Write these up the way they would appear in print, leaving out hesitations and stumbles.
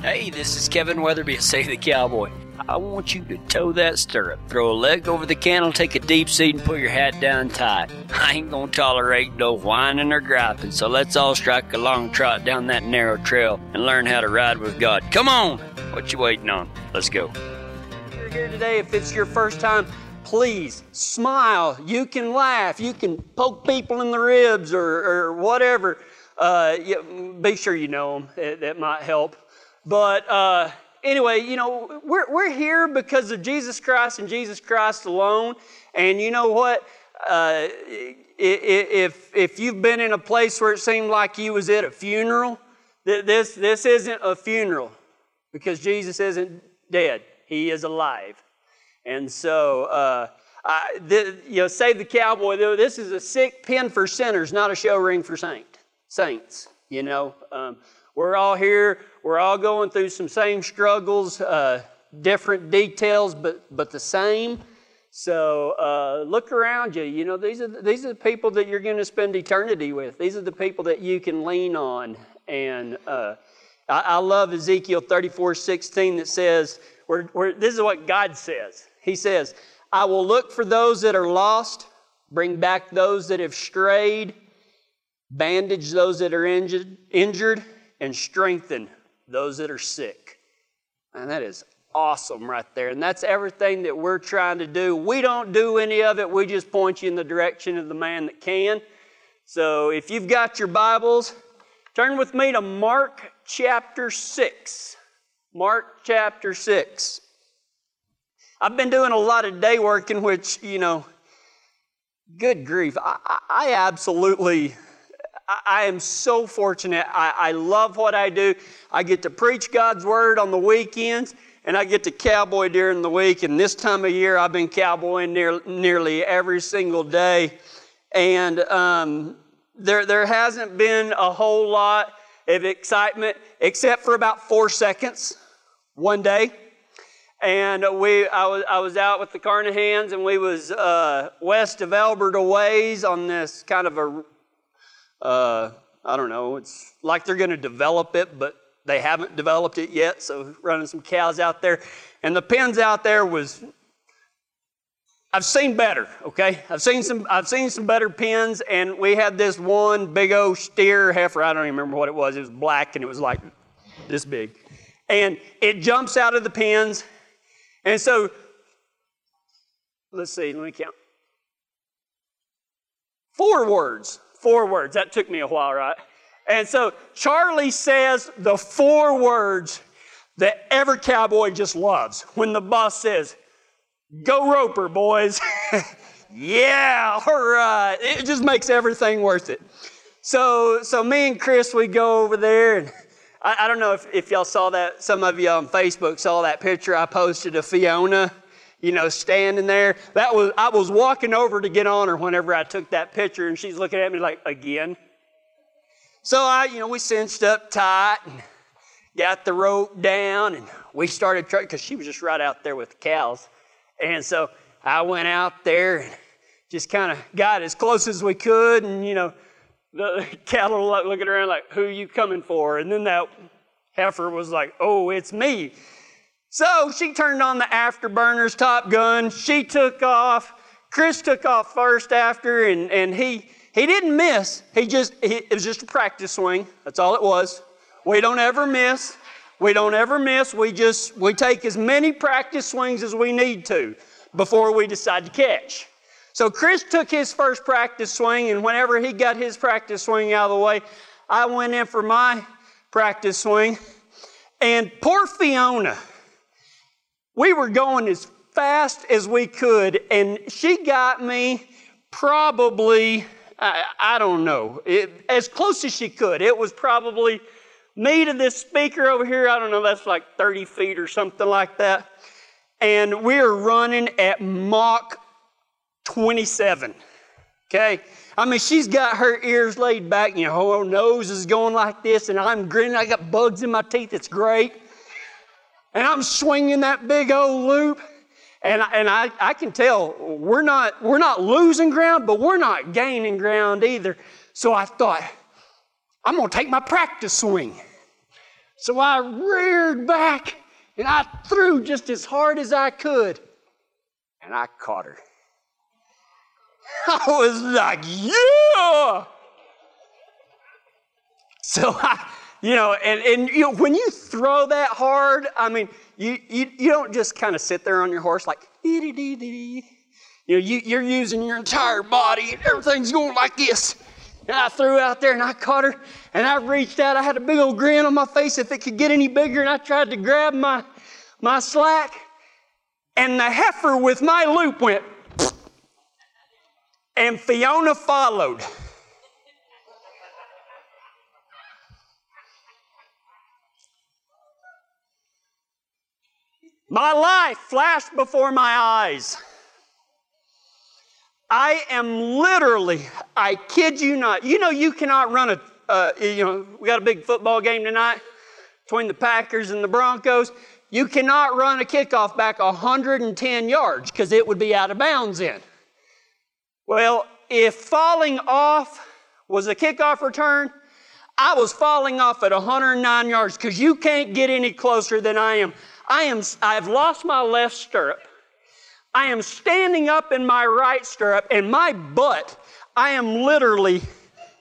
Hey, this is Kevin Weatherby of Save the Cowboy. I want you to toe that stirrup, throw a leg over the candle, take a deep seat, and pull your hat down tight. I ain't gonna tolerate no whining or griping, so let's all strike a long trot down that narrow trail and learn how to ride with God. Come on! What you waiting on? Let's go. If you're here today, if it's your first time, please smile. You can laugh. You can poke people in the ribs or whatever. Be sure you know them. That might help. But anyway, you know, we're here because of Jesus Christ and Jesus Christ alone. And you know what? If you've been in a place where it seemed like you was at a funeral, this isn't a funeral, because Jesus isn't dead. He is alive. And so, Save the Cowboy, though, this is a sick pen for sinners, not a show ring for saints, you know. We're all here. We're all going through some same struggles, different details, but the same. So look around you. You know, these are the people that you're going to spend eternity with. These are the people that you can lean on. And I love Ezekiel 34:16 that says, this is what God says. He says, I will look for those that are lost, bring back those that have strayed, bandage those that are injured, and strengthen those that are sick. And that is awesome right there. And that's everything that we're trying to do. We don't do any of it. We just point you in the direction of the man that can. So if you've got your Bibles, turn with me to Mark chapter 6. Mark chapter 6. I've been doing a lot of day working, which, you know, good grief. I absolutely... I am so fortunate. I love what I do. I get to preach God's Word on the weekends, and I get to cowboy during the week. And this time of year, I've been cowboying nearly every single day. And there hasn't been a whole lot of excitement, except for about 4 seconds one day. And I was out with the Carnahans, and we was west of Alberta ways on this kind of a... I don't know, it's like they're going to develop it, but they haven't developed it yet, so running some cows out there. And the pens out there was, I've seen better, okay? I've seen some better pens, and we had this one big old steer heifer, I don't even remember what it was black, and it was like this big. And it jumps out of the pens, and so, let's see, let me count. 4 words. 4 words. That took me a while, right? And so Charlie says the 4 words that every cowboy just loves. When the boss says, go Roper, boys. Yeah, all right. It just makes everything worth it. So me and Chris, we go over there. And I don't know if y'all saw that. Some of y'all on Facebook saw that picture I posted of Fiona, you know, standing there. I was walking over to get on her whenever I took that picture, and she's looking at me like, again? So we cinched up tight and got the rope down, and we started trucking, because she was just right out there with the cows. And so I went out there and just kind of got as close as we could, and, you know, the cattle looking around like, who you coming for? And then that heifer was like, oh, it's me. So she turned on the afterburners, Top Gun. She took off. Chris took off first after, and he didn't miss. It was just a practice swing. That's all it was. We don't ever miss. We don't ever miss. We take as many practice swings as we need to before we decide to catch. So Chris took his first practice swing, and whenever he got his practice swing out of the way, I went in for my practice swing. And poor Fiona... we were going as fast as we could, and she got me probably, I don't know, as close as she could. It was probably me to this speaker over here. I don't know, that's like 30 feet or something like that. And we're running at Mach 27, okay? I mean, she's got her ears laid back, and her nose is going like this, and I'm grinning. I got bugs in my teeth. It's great. And I'm swinging that big old loop, and I can tell we're not losing ground, but we're not gaining ground either. So I thought, I'm going to take my practice swing. So I reared back and I threw just as hard as I could. And I caught her. I was like, yeah! So I, and you know, when you throw that hard, I mean, you don't just kind of sit there on your horse like, dee-dee-dee-dee. You're using your entire body and everything's going like this. And I threw out there and I caught her and I reached out. I had a big old grin on my face if it could get any bigger, and I tried to grab my slack, and the heifer with my loop went, and Fiona followed. My life flashed before my eyes. I am literally, I kid you not, you cannot run we got a big football game tonight between the Packers and the Broncos. You cannot run a kickoff back 110 yards because it would be out of bounds in. Well, if falling off was a kickoff return, I was falling off at 109 yards because you can't get any closer than I am. I've lost my left stirrup. I am standing up in my right stirrup, and my butt, I am literally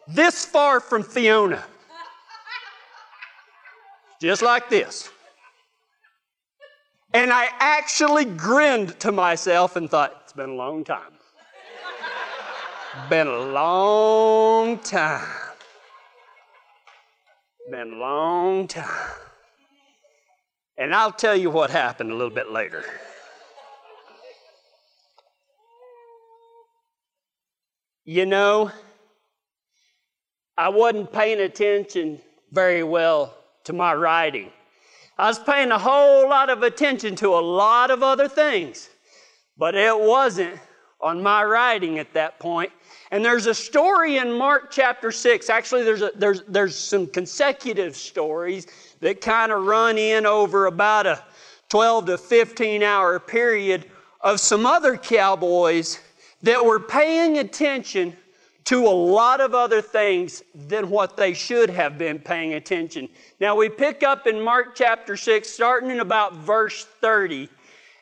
this far from Fiona. Just like this. And I actually grinned to myself and thought, it's been a long time. Been a long time. And I'll tell you what happened a little bit later. I wasn't paying attention very well to my riding. I was paying a whole lot of attention to a lot of other things, but it wasn't on my riding at that point. And there's a story in Mark chapter 6. Actually, there's some consecutive stories that kind of run in over about a 12 to 15 hour period of some other cowboys that were paying attention to a lot of other things than what they should have been paying attention. Now we pick up in Mark chapter 6, starting in about verse 30,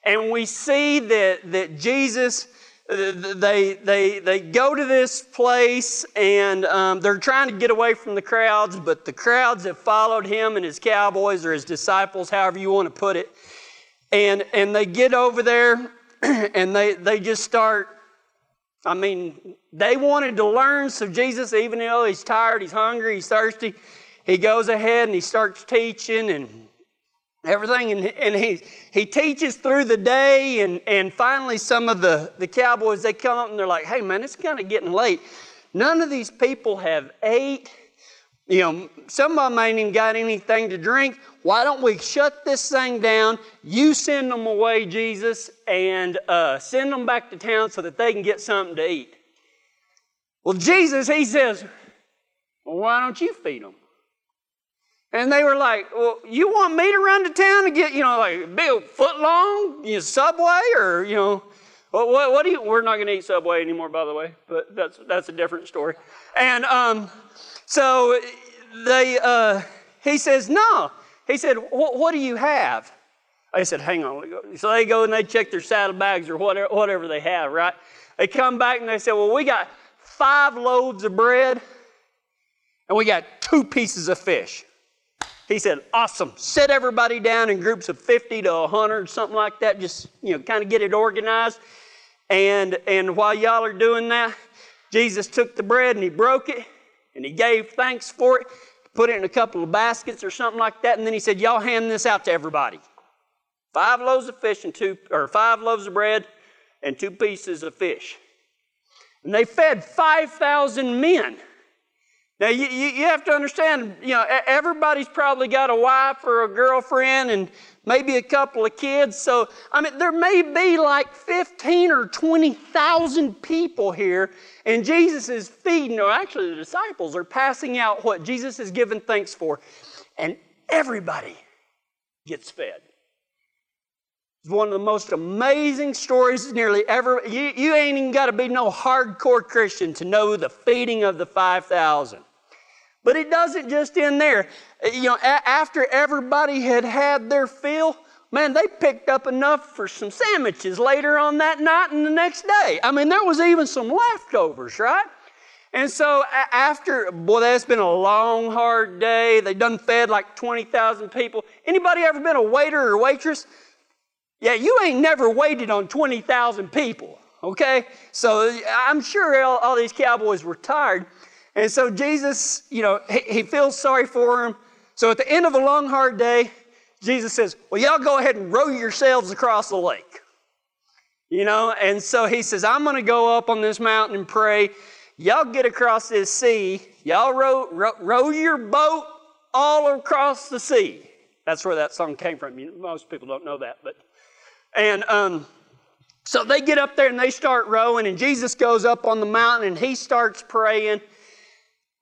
and we see that Jesus, they go to this place, and they're trying to get away from the crowds, but the crowds have followed him and his cowboys or his disciples, however you want to put it. And they get over there, and they just start, they wanted to learn, so Jesus, even though he's tired, he's hungry, he's thirsty, he goes ahead and he starts teaching and everything, and he teaches through the day, and finally some of the cowboys, they come up and they're like, hey man, it's kind of getting late. None of these people have ate. Some of them ain't even got anything to drink. Why don't we shut this thing down? You send them away, Jesus, and send them back to town so that they can get something to eat. Well, Jesus, he says, well, why don't you feed them? And they were like, well, you want me to run to town to get, like a big foot long Subway, or, what do you, we're not going to eat Subway anymore, by the way, but that's a different story. And, so they, he says, no. He said, what do you have? I said, hang on. So they go and they check their saddlebags or whatever they have, right? They come back and they say, well, we got 5 loaves of bread and we got 2 pieces of fish. He said, awesome. Set everybody down in groups of 50 to 100, something like that. Just, kind of get it organized. And while y'all are doing that, Jesus took the bread and he broke it. And he gave thanks for it, put it in a couple of baskets or something like that, and then he said, y'all hand this out to everybody. 5 loaves of fish and 5 loaves of bread and 2 pieces of fish. And they fed 5,000 men. Now, you have to understand, everybody's probably got a wife or a girlfriend and maybe a couple of kids. So, there may be like 15 or 20,000 people here, and Jesus is feeding, or actually the disciples are passing out what Jesus has given thanks for, and everybody gets fed. It's one of the most amazing stories nearly ever. You ain't even got to be no hardcore Christian to know the feeding of the 5,000. But it doesn't just end there. You know, after everybody had had their fill, man, they picked up enough for some sandwiches later on that night and the next day. I mean, there was even some leftovers, right? And so after, boy, that's been a long, hard day. They done fed like 20,000 people. Anybody ever been a waiter or waitress? Yeah, you ain't never waited on 20,000 people, okay? So I'm sure all these cowboys were tired. And so Jesus, you know, he feels sorry for them. So at the end of a long, hard day, Jesus says, well, y'all go ahead and row yourselves across the lake. You know, and so he says, I'm going to go up on this mountain and pray. Y'all get across this sea. Y'all row your boat all across the sea. That's where that song came from. You know, most people don't know that. So they get up there and they start rowing, and Jesus goes up on the mountain and he starts praying,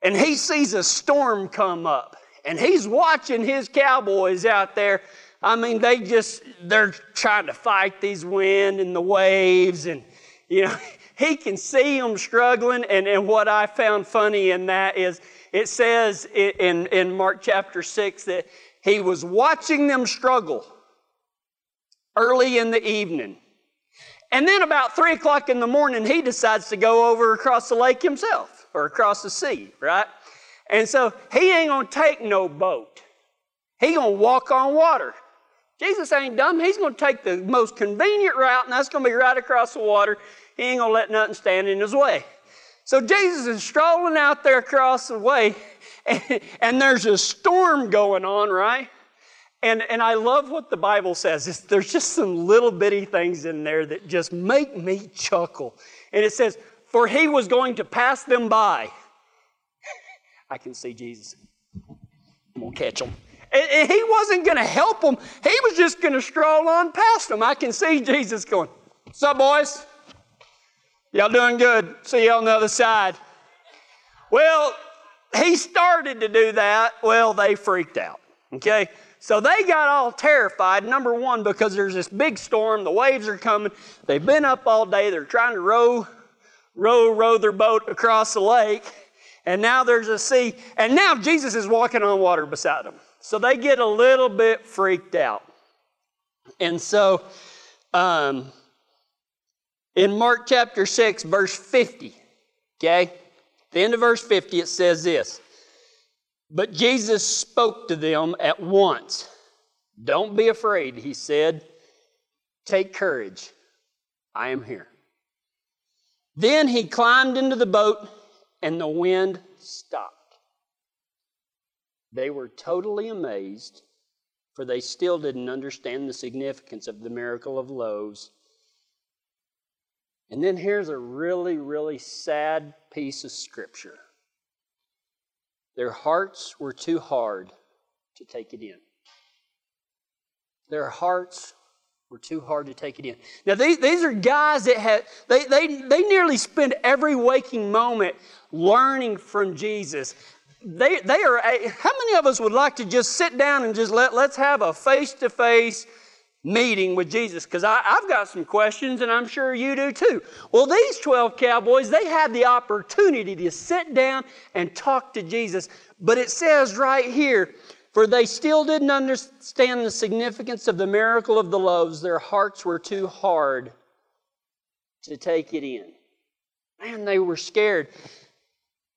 and he sees a storm come up. And he's watching his cowboys out there. I mean, they're trying to fight these wind and the waves. And, you know, he can see them struggling. And what I found funny in that is it says in Mark chapter 6 that he was watching them struggle early in the evening. And then about 3 o'clock in the morning, he decides to go over across the lake himself or across the sea, right? And so he ain't going to take no boat. He going to walk on water. Jesus ain't dumb. He's going to take the most convenient route, and that's going to be right across the water. He ain't going to let nothing stand in his way. So Jesus is strolling out there across the way, and there's a storm going on, right? And I love what the Bible says. There's just some little bitty things in there that just make me chuckle. And it says, for he was going to pass them by. I can see Jesus. I'm going to catch him. And he wasn't going to help them. He was just going to stroll on past them. I can see Jesus going, what's up, boys? Y'all doing good. See you on the other side. Well, he started to do that. Well, they freaked out, okay? So they got all terrified, number one, because there's this big storm. The waves are coming. They've been up all day. They're trying to row their boat across the lake. And now there's a sea. And now Jesus is walking on water beside them. So they get a little bit freaked out. And so in Mark chapter 6, verse 50, okay? At the end of verse 50, it says this. But Jesus spoke to them at once. Don't be afraid, he said. Take courage. I am here. Then he climbed into the boat, and the wind stopped. They were totally amazed, for they still didn't understand the significance of the miracle of loaves. And then here's a really, really sad piece of scripture. Their hearts were too hard to take it in. Their hearts were too hard to take it in. Now, these are guys that had, they nearly spend every waking moment learning from Jesus. They are, how many of us would like to just sit down and just let's have a face-to-face meeting with Jesus? Because I've got some questions, and I'm sure you do too. Well, these 12 cowboys, they had the opportunity to sit down and talk to Jesus. But it says right here, for they still didn't understand the significance of the miracle of the loaves. Their hearts were too hard to take it in. Man, they were scared.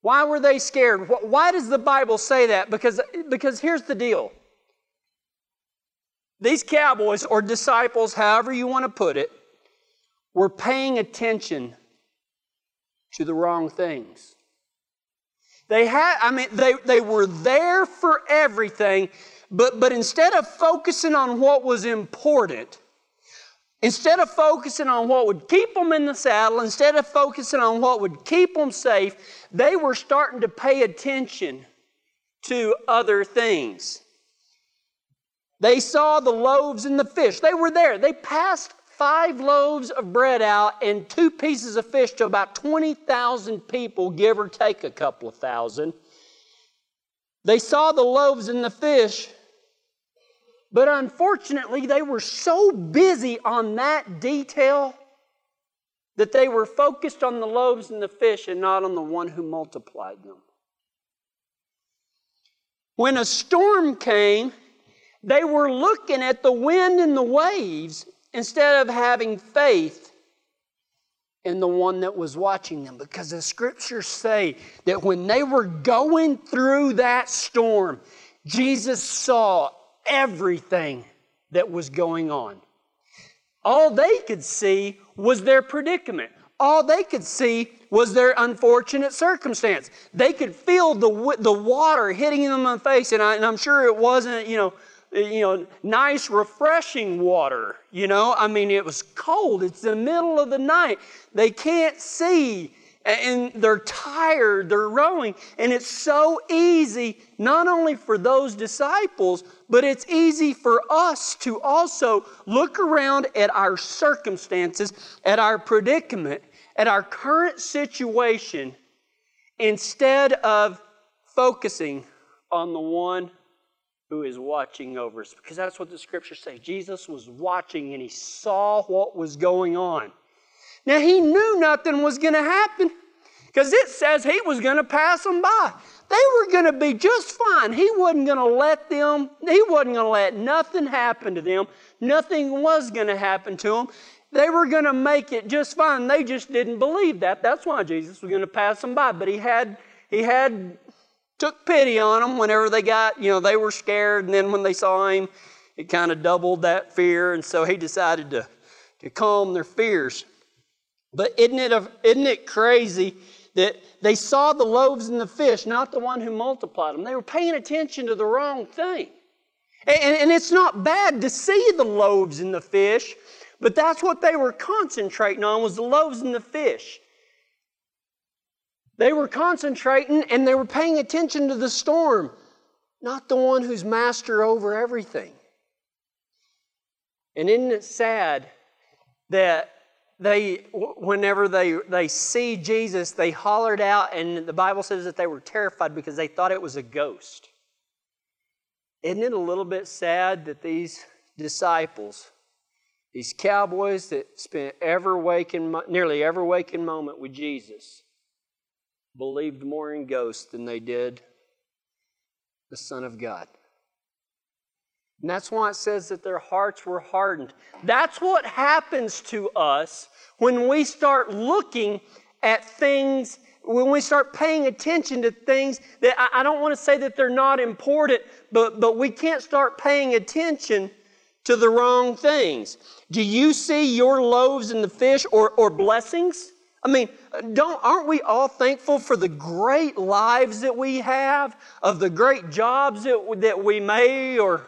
Why were they scared? Why does the Bible say that? Because here's the deal. These cowboys, or disciples, however you want to put it, were paying attention to the wrong things. They were there for everything, but instead of focusing on what was important, instead of focusing on what would keep them in the saddle, instead of focusing on what would keep them safe, they were starting to pay attention to other things. They saw the loaves and the fish. They were there. They passed 5 loaves of bread out and 2 pieces of fish to about 20,000 people, give or take a couple of thousand. They saw the loaves and the fish, but unfortunately they were so busy on that detail that they were focused on the loaves and the fish and not on the one who multiplied them. When a storm came, they were looking at the wind and the waves instead of having faith in the one that was watching them. Because the scriptures say that when they were going through that storm, Jesus saw everything that was going on. All they could see was their predicament. All they could see was their unfortunate circumstance. They could feel the water hitting them in the face, and I'm sure it wasn't, you know, nice, refreshing water. You know, I mean, it was cold. It's the middle of the night. They can't see, and they're tired. They're rowing, and it's so easy, not only for those disciples, but it's easy for us to also look around at our circumstances, at our predicament, at our current situation, instead of focusing on the one who is watching over us. Because that's what the scriptures say. Jesus was watching and he saw what was going on. Now, he knew nothing was going to happen because it says he was going to pass them by. They were going to be just fine. He wasn't going to let nothing happen to them. Nothing was going to happen to them. They were going to make it just fine. They just didn't believe that. That's why Jesus was going to pass them by. But he took pity on them whenever they got, they were scared. And then when they saw him, it kind of doubled that fear. And so he decided to calm their fears. But isn't it crazy that they saw the loaves and the fish, not the one who multiplied them? They were paying attention to the wrong thing. And it's not bad to see the loaves and the fish, but that's what they were concentrating on, was the loaves and the fish. They were concentrating and they were paying attention to the storm, not the one who's master over everything. And isn't it sad that whenever they see Jesus, they hollered out, and the Bible says that they were terrified because they thought it was a ghost. Isn't it a little bit sad that these disciples, these cowboys that spent nearly every waking moment with Jesus, believed more in ghosts than they did the Son of God? And that's why it says that their hearts were hardened. That's what happens to us when we start looking at things, when we start paying attention to things that I don't want to say that they're not important, but we can't start paying attention to the wrong things. Do you see your loaves and the fish or blessings? I mean, aren't we all thankful for the great lives that we have, of the great jobs that we may, or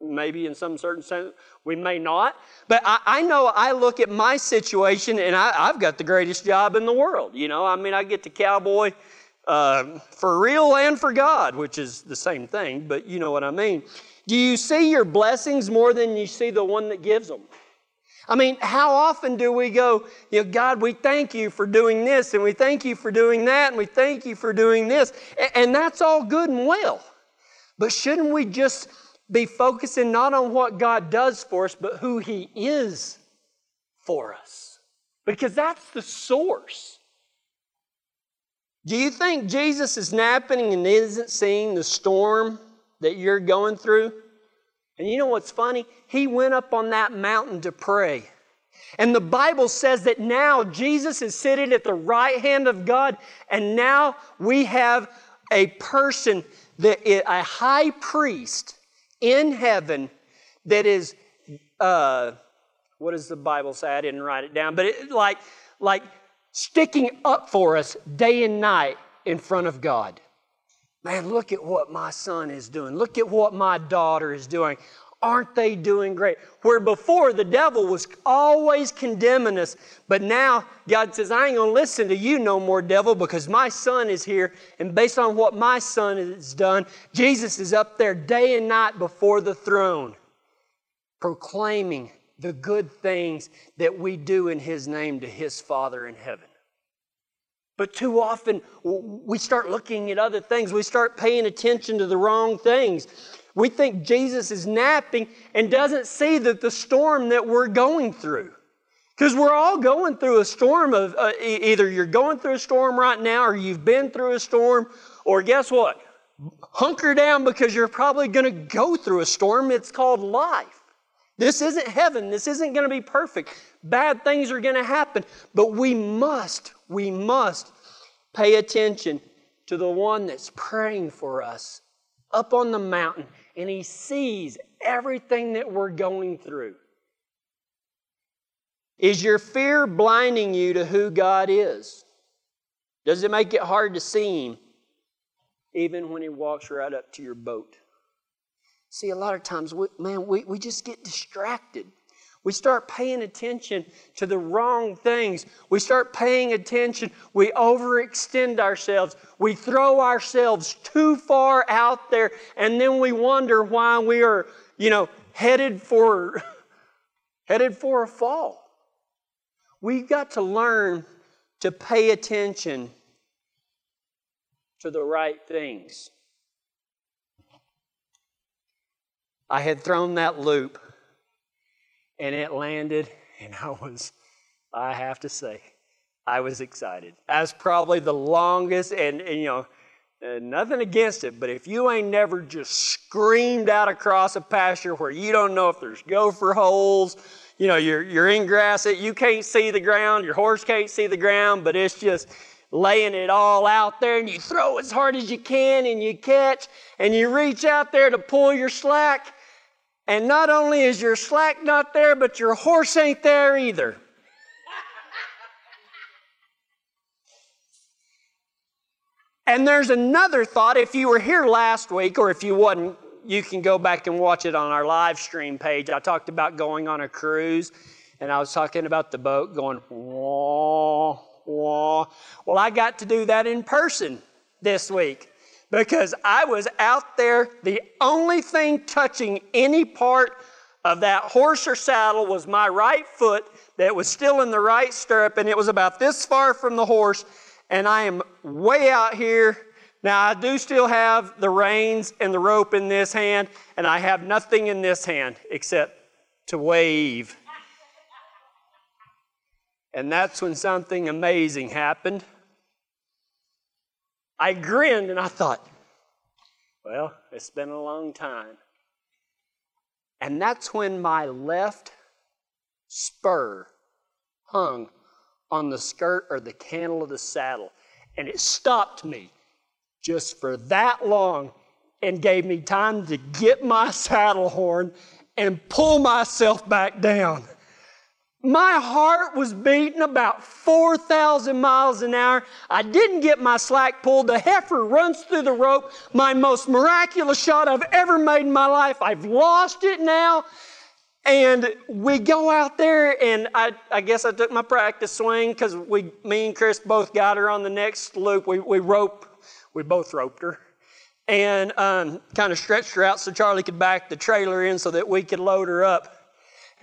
maybe in some certain sense we may not? But I know I look at my situation and I've got the greatest job in the world. I get to cowboy for real and for God, which is the same thing, but you know what I mean. Do you see your blessings more than you see the one that gives them? I mean, how often do we go, God, we thank you for doing this, and we thank you for doing that, and we thank you for doing this, and that's all good and well. But shouldn't we just be focusing not on what God does for us, but who he is for us? Because that's the source. Do you think Jesus is napping and isn't seeing the storm that you're going through? And you know what's funny? He went up on that mountain to pray. And the Bible says that now Jesus is seated at the right hand of God, and now we have a person, a high priest in heaven that is, what does the Bible say? I didn't write it down, but it's like sticking up for us day and night in front of God. Man, look at what my son is doing. Look at what my daughter is doing. Aren't they doing great? Where before the devil was always condemning us, but now God says, I ain't going to listen to you no more, devil, because my son is here, and based on what my son has done, Jesus is up there day and night before the throne, proclaiming the good things that we do in his name to his Father in heaven. But too often, we start looking at other things. We start paying attention to the wrong things. We think Jesus is napping and doesn't see that the storm that we're going through. Because we're all going through a storm. Either you're going through a storm right now, or you've been through a storm, or guess what? hunker down because you're probably going to go through a storm. It's called life. This isn't heaven. This isn't going to be perfect. Bad things are going to happen. But we must pay attention to the one that's praying for us up on the mountain, and he sees everything that we're going through. Is your fear blinding you to who God is? Does it make it hard to see Him even when He walks right up to your boat? See, a lot of times, we just get distracted. We start paying attention to the wrong things. We start paying attention. We overextend ourselves. We throw ourselves too far out there, and then we wonder why we are, headed for a fall. We've got to learn to pay attention to the right things. I had thrown that loop, and it landed, and I was excited. That's probably the longest, and nothing against it, but if you ain't never just screamed out across a pasture where you don't know if there's gopher holes, you're in grass, you can't see the ground, your horse can't see the ground, but it's just laying it all out there, and you throw as hard as you can, and you catch, and you reach out there to pull your slack, and not only is your slack not there, but your horse ain't there either. And there's another thought. If you were here last week, or if you wasn't, you can go back and watch it on our live stream page. I talked about going on a cruise, and I was talking about the boat going wah, wah. Well, I got to do that in person this week, because I was out there. The only thing touching any part of that horse or saddle was my right foot that was still in the right stirrup, and it was about this far from the horse, and I am way out here. Now, I do still have the reins and the rope in this hand, and I have nothing in this hand except to wave. And that's when something amazing happened. I grinned and I thought, well, it's been a long time. And that's when my left spur hung on the skirt or the cantle of the saddle. And it stopped me just for that long and gave me time to get my saddle horn and pull myself back down. My heart was beating about 4,000 miles an hour. I didn't get my slack pulled. The heifer runs through the rope. My most miraculous shot I've ever made in my life. I've lost it now. And we go out there, and I guess I took my practice swing, because me and Chris both got her on the next loop. We both roped her and kind of stretched her out so Charlie could back the trailer in so that we could load her up.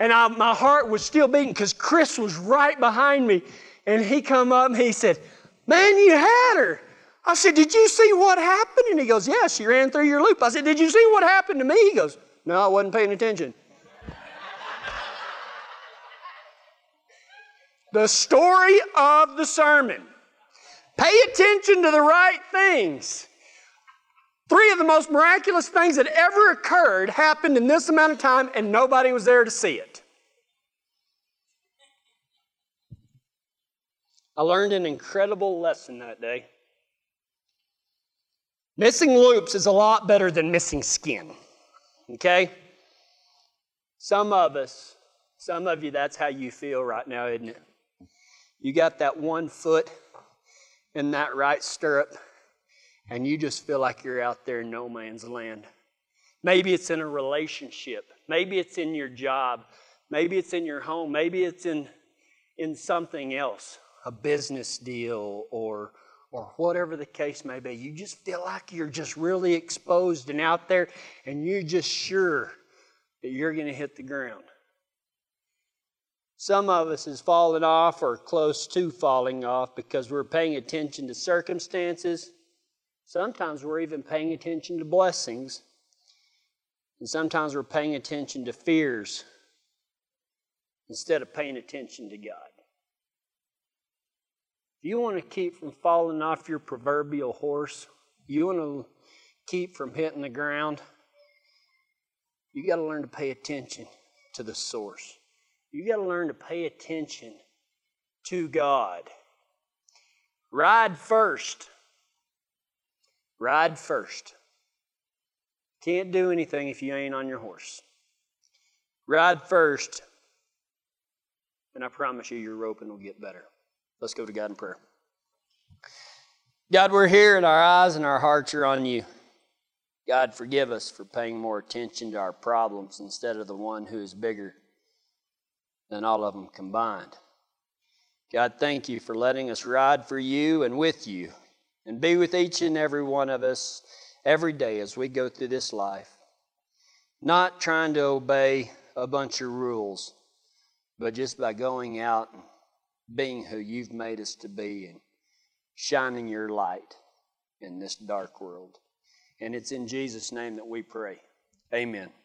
And my heart was still beating because Chris was right behind me. And he come up and he said, "Man, you had her." I said, "Did you see what happened?" And he goes, "Yeah, she ran through your loop." I said, "Did you see what happened to me?" He goes, "No, I wasn't paying attention." The story of the sermon. Pay attention to the right things. Three of the most miraculous things that ever occurred happened in this amount of time, and nobody was there to see it. I learned an incredible lesson that day. Missing loops is a lot better than missing skin, okay? Some of you, that's how you feel right now, isn't it? You got that one foot in that right stirrup, and you just feel like you're out there in no man's land. Maybe it's in a relationship. Maybe it's in your job. Maybe it's in your home. Maybe it's in something else, a business deal or whatever the case may be. You just feel like you're just really exposed and out there, and you're just sure that you're going to hit the ground. Some of us has fallen off or close to falling off because we're paying attention to circumstances. Sometimes we're even paying attention to blessings. And sometimes we're paying attention to fears instead of paying attention to God. If you want to keep from falling off your proverbial horse, you want to keep from hitting the ground. You got to learn to pay attention to the source. You got to learn to pay attention to God. Ride first. Ride first. Can't do anything if you ain't on your horse. Ride first. And I promise you, your roping will get better. Let's go to God in prayer. God, we're here and our eyes and our hearts are on you. God, forgive us for paying more attention to our problems instead of the one who is bigger than all of them combined. God, thank you for letting us ride for you and with you, and be with each and every one of us every day as we go through this life, not trying to obey a bunch of rules, but just by going out and being who you've made us to be and shining your light in this dark world. And it's in Jesus' name that we pray. Amen.